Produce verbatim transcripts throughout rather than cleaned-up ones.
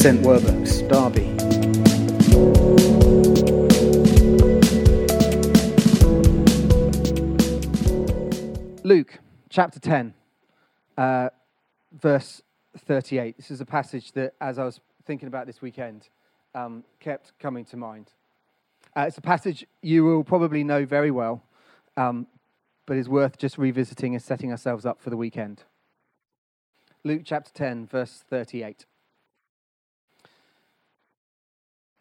Saint Werburgh's Derby. Luke, chapter ten, uh, verse thirty-eight. This is a passage that, as I was thinking about this weekend, um, kept coming to mind. Uh, it's a passage you will probably know very well, um, but is worth just revisiting and setting ourselves up for the weekend. Luke chapter ten, verse thirty-eight.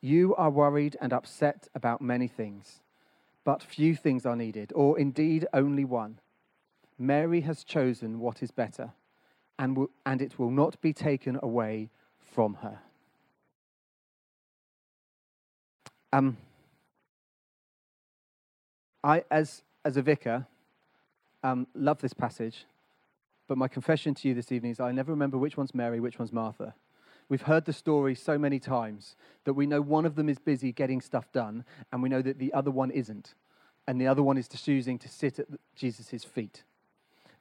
"you are worried and upset about many things, but few things are needed, or indeed only one. Mary has chosen what is better, and will, and it will not be taken away from her." Um, I, as as a vicar, um, love this passage. But my confession to you this evening is I never remember which one's Mary, which one's Martha. We've heard the story so many times that we know one of them is busy getting stuff done, and we know that the other one isn't. And the other one is choosing to sit at Jesus' feet.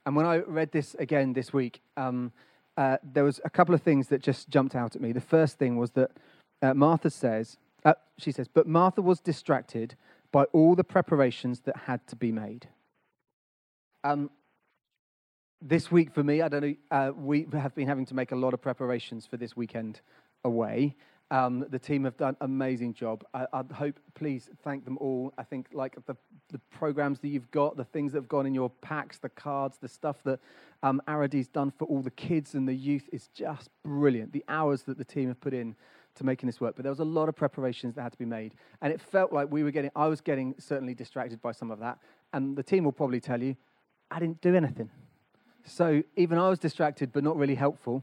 And when I read this again this week, um, uh, there was a couple of things that just jumped out at me. The first thing was that uh, Martha says, uh, she says, "But Martha was distracted by all the preparations that had to be made." Um. This week for me, I don't know, uh, we have been having to make a lot of preparations for this weekend away. Um, the team have done an amazing job. I, I hope, please thank them all. I think like the, the programs that you've got, the things that have gone in your packs, the cards, the stuff that um, Arady's done for all the kids and the youth is just brilliant. The hours that the team have put in to making this work. But there was a lot of preparations that had to be made. And it felt like we were getting, I was getting certainly distracted by some of that. And the team will probably tell you, I didn't do anything. So even I was distracted, but not really helpful.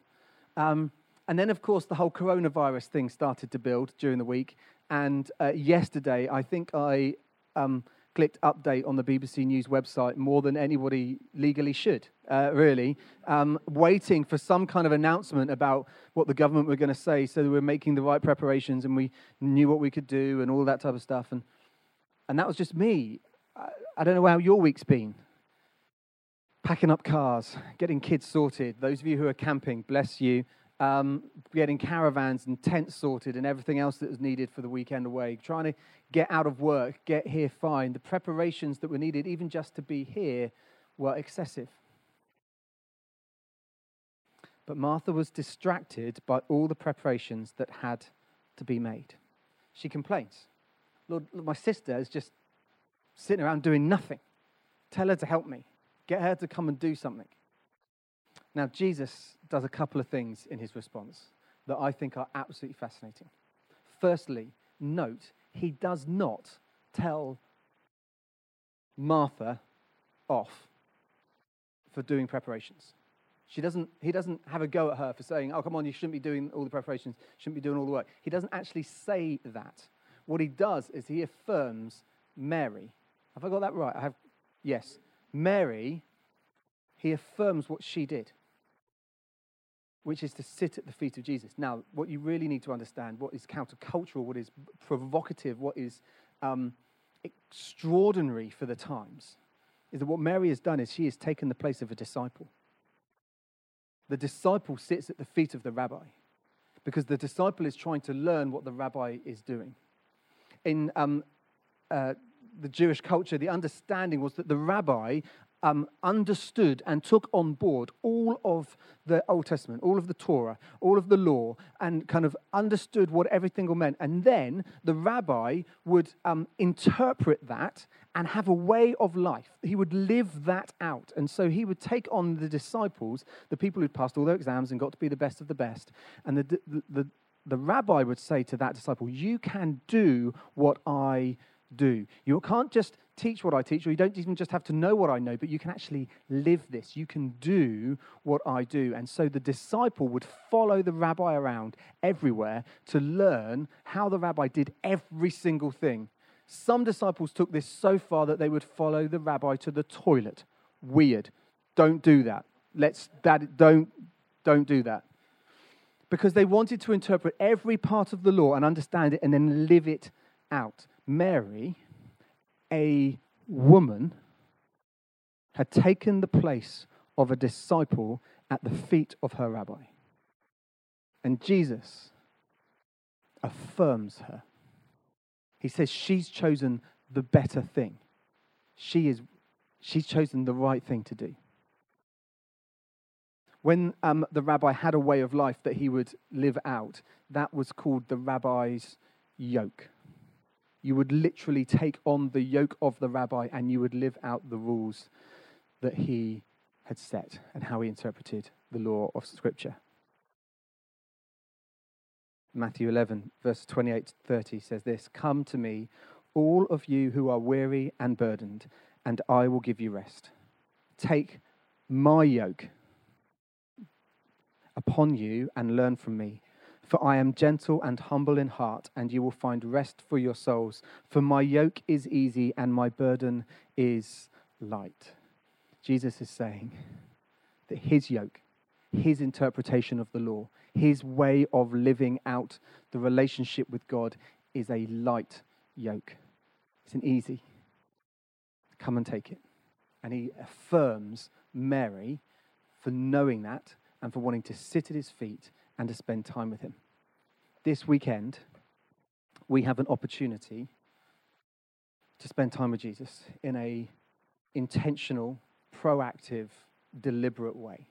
Um, and then, of course, the whole coronavirus thing started to build during the week. And uh, yesterday, I think I um, clicked update on the B B C News website more than anybody legally should, uh, really, um, waiting for some kind of announcement about what the government were going to say so that we were making the right preparations and we knew what we could do and all that type of stuff. And, and that was just me. I, I don't know how your week's been. Packing up cars, getting kids sorted. Those of you who are camping, bless you. Um, getting caravans and tents sorted and everything else that was needed for the weekend away. Trying to get out of work, get here fine. The preparations that were needed, even just to be here, were excessive. But Martha was distracted by all the preparations that had to be made. She complains, "Lord, my sister is just sitting around doing nothing. Tell her to help me. Get her to come and do something." Now, Jesus does a couple of things in his response that I think are absolutely fascinating. Firstly, note, he does not tell Martha off for doing preparations. She doesn't, he doesn't have a go at her for saying, "Oh, come on, you shouldn't be doing all the preparations, shouldn't be doing all the work." He doesn't actually say that. What he does is he affirms Mary. Have I got that right? I have, yes. Mary, he affirms what she did, which is to sit at the feet of Jesus. Now, what you really need to understand, what is countercultural, what is provocative, what is um, extraordinary for the times, is that what Mary has done is she has taken the place of a disciple. The disciple sits at the feet of the rabbi because the disciple is trying to learn what the rabbi is doing. In um, uh, the Jewish culture, the understanding was that the rabbi um, understood and took on board all of the Old Testament, all of the Torah, all of the law, and kind of understood what everything meant. And then the rabbi would um, interpret that and have a way of life. He would live that out. And so he would take on the disciples, the people who'd passed all their exams and got to be the best of the best. And the the the, the rabbi would say to that disciple, "You can do what I do. You can't just teach what I teach, or you don't even just have to know what I know, but you can actually live this. You can do what I do. And so the disciple would follow the rabbi around everywhere to learn how the rabbi did every single thing. Some disciples took this so far that they would follow the rabbi to the toilet. Weird. Don't do that. Let's that don't don't do that. Because they wanted to interpret every part of the law and understand it and then live it out. Mary, a woman, had taken the place of a disciple at the feet of her rabbi. And Jesus affirms her. He says she's chosen the better thing. She is, she's chosen the right thing to do. When um, the rabbi had a way of life that he would live out, that was called the rabbi's yoke. You would literally take on the yoke of the rabbi and you would live out the rules that he had set and how he interpreted the law of Scripture. Matthew eleven, verse twenty-eight to thirty says this, "Come to me, all of you who are weary and burdened, and I will give you rest. Take my yoke upon you and learn from me, for I am gentle and humble in heart, and you will find rest for your souls, for my yoke is easy and my burden is light." Jesus is saying that his yoke, his interpretation of the law, his way of living out the relationship with God is a light yoke. It's an easy. Come and take it. And he affirms Mary for knowing that and for wanting to sit at his feet and to spend time with him. This weekend, we have an opportunity to spend time with Jesus in an intentional, proactive, deliberate way.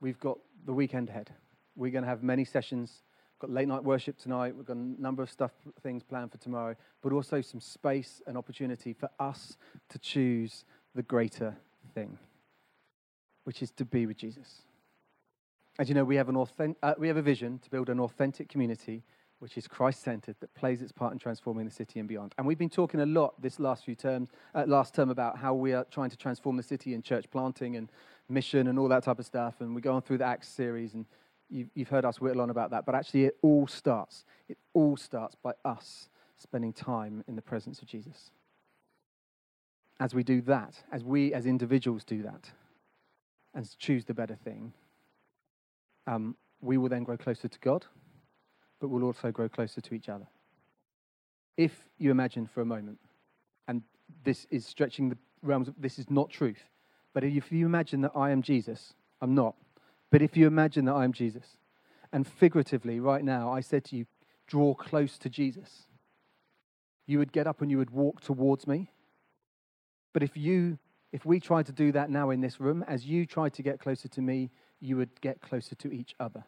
We've got the weekend ahead. We're going to have many sessions. We've got late night worship tonight. We've got a number of stuff, things planned for tomorrow, but also some space and opportunity for us to choose the greater thing, which is to be with Jesus. As you know, we have an authentic, uh, we have a vision to build an authentic community, which is Christ-centered, that plays its part in transforming the city and beyond. And we've been talking a lot this last few terms, uh, last term about how we are trying to transform the city and church planting and mission and all that type of stuff. And we go on through the Acts series, and you, you've heard us whittle on about that. But actually, it all starts. It all starts by us spending time in the presence of Jesus. As we do that, as we as individuals do that, and choose the better thing, um, we will then grow closer to God, but we'll also grow closer to each other. If you imagine for a moment, and this is stretching the realms of, this is not truth, but if you imagine that I am Jesus, I'm not, but if you imagine that I am Jesus, and figuratively right now, I said to you, draw close to Jesus, you would get up and you would walk towards me. But if you, if we tried to do that now in this room, as you tried to get closer to me, you would get closer to each other.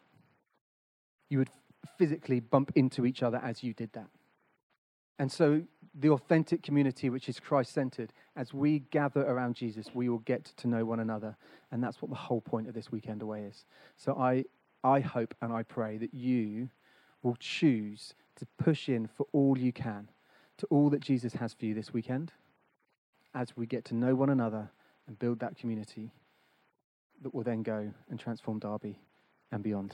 You would physically bump into each other as you did that. And so the authentic community, which is Christ-centered, as we gather around Jesus, we will get to know one another. And that's what the whole point of this weekend away is. So I, I hope and I pray that you will choose to push in for all you can, to all that Jesus has for you this weekend, as we get to know one another and build that community that will then go and transform Derby and beyond.